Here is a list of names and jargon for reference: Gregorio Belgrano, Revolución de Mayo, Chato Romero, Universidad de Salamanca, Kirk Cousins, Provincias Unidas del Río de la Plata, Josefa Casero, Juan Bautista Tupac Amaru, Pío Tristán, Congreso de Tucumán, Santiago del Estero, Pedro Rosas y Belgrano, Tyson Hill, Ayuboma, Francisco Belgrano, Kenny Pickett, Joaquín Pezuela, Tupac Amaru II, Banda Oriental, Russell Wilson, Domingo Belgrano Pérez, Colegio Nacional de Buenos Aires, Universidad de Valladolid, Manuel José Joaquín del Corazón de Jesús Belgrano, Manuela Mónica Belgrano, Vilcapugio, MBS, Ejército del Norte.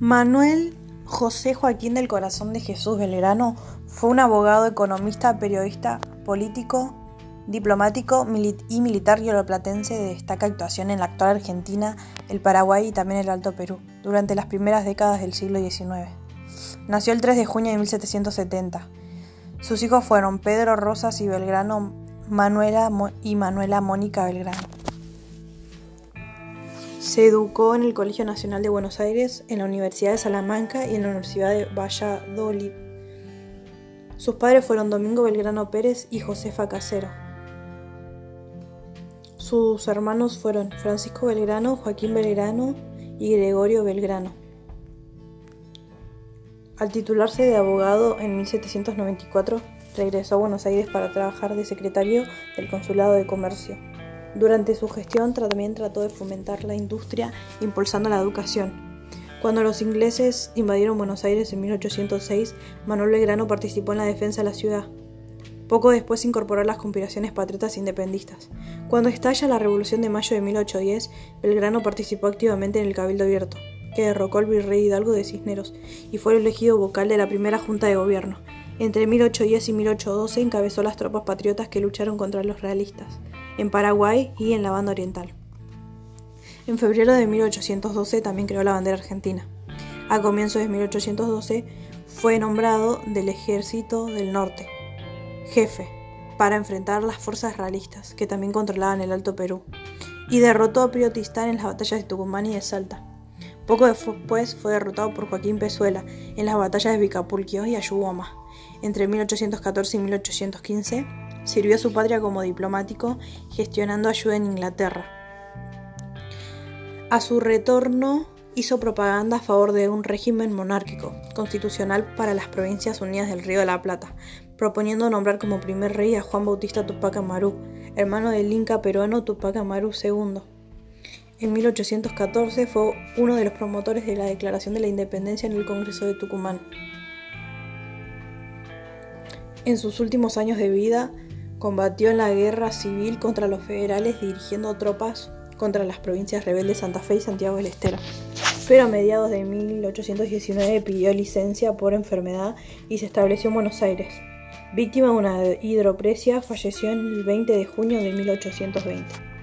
Manuel José Joaquín del Corazón de Jesús Belgrano fue un abogado, economista, periodista, político, diplomático y militar rioplatense de destaca actuación en la actual Argentina, el Paraguay y también el Alto Perú, durante las primeras décadas del siglo XIX. Nació el 3 de junio de 1770. Sus hijos fueron Pedro Rosas y Belgrano, Manuela Mónica Belgrano. Se educó en el Colegio Nacional de Buenos Aires, en la Universidad de Salamanca y en la Universidad de Valladolid. Sus padres fueron Domingo Belgrano Pérez y Josefa Casero. Sus hermanos fueron Francisco Belgrano, Joaquín Belgrano y Gregorio Belgrano. Al titularse de abogado en 1794, regresó a Buenos Aires para trabajar de secretario del Consulado de Comercio. Durante su gestión también trató de fomentar la industria, impulsando la educación. Cuando los ingleses invadieron Buenos Aires en 1806, Manuel Belgrano participó en la defensa de la ciudad. Poco después se incorporó a las conspiraciones patriotas independistas. Cuando estalla la Revolución de Mayo de 1810, Belgrano participó activamente en el Cabildo Abierto, que derrocó al virrey Hidalgo de Cisneros, y fue elegido vocal de la primera junta de gobierno. Entre 1810 y 1812 encabezó las tropas patriotas que lucharon contra los realistas en Paraguay y en la Banda Oriental. En febrero de 1812 también creó la bandera argentina. A comienzos de 1812 fue nombrado del Ejército del Norte, jefe, para enfrentar las fuerzas realistas que también controlaban el Alto Perú, y derrotó a Pío Tristán en las batallas de Tucumán y de Salta. Poco después fue derrotado por Joaquín Pezuela en las batallas de Vilcapugio y Ayuboma. Entre 1814 y 1815 sirvió a su patria como diplomático, gestionando ayuda en Inglaterra. A su retorno hizo propaganda a favor de un régimen monárquico constitucional para las Provincias Unidas del Río de la Plata, proponiendo nombrar como primer rey a Juan Bautista Tupac Amaru, hermano del inca peruano Tupac Amaru II. En 1814 fue uno de los promotores de la Declaración de la Independencia en el Congreso de Tucumán. En sus últimos años de vida, combatió en la guerra civil contra los federales dirigiendo tropas contra las provincias rebeldes Santa Fe y Santiago del Estero. Pero a mediados de 1819 pidió licencia por enfermedad y se estableció en Buenos Aires. Víctima de una hidropresia, falleció el 20 de junio de 1820.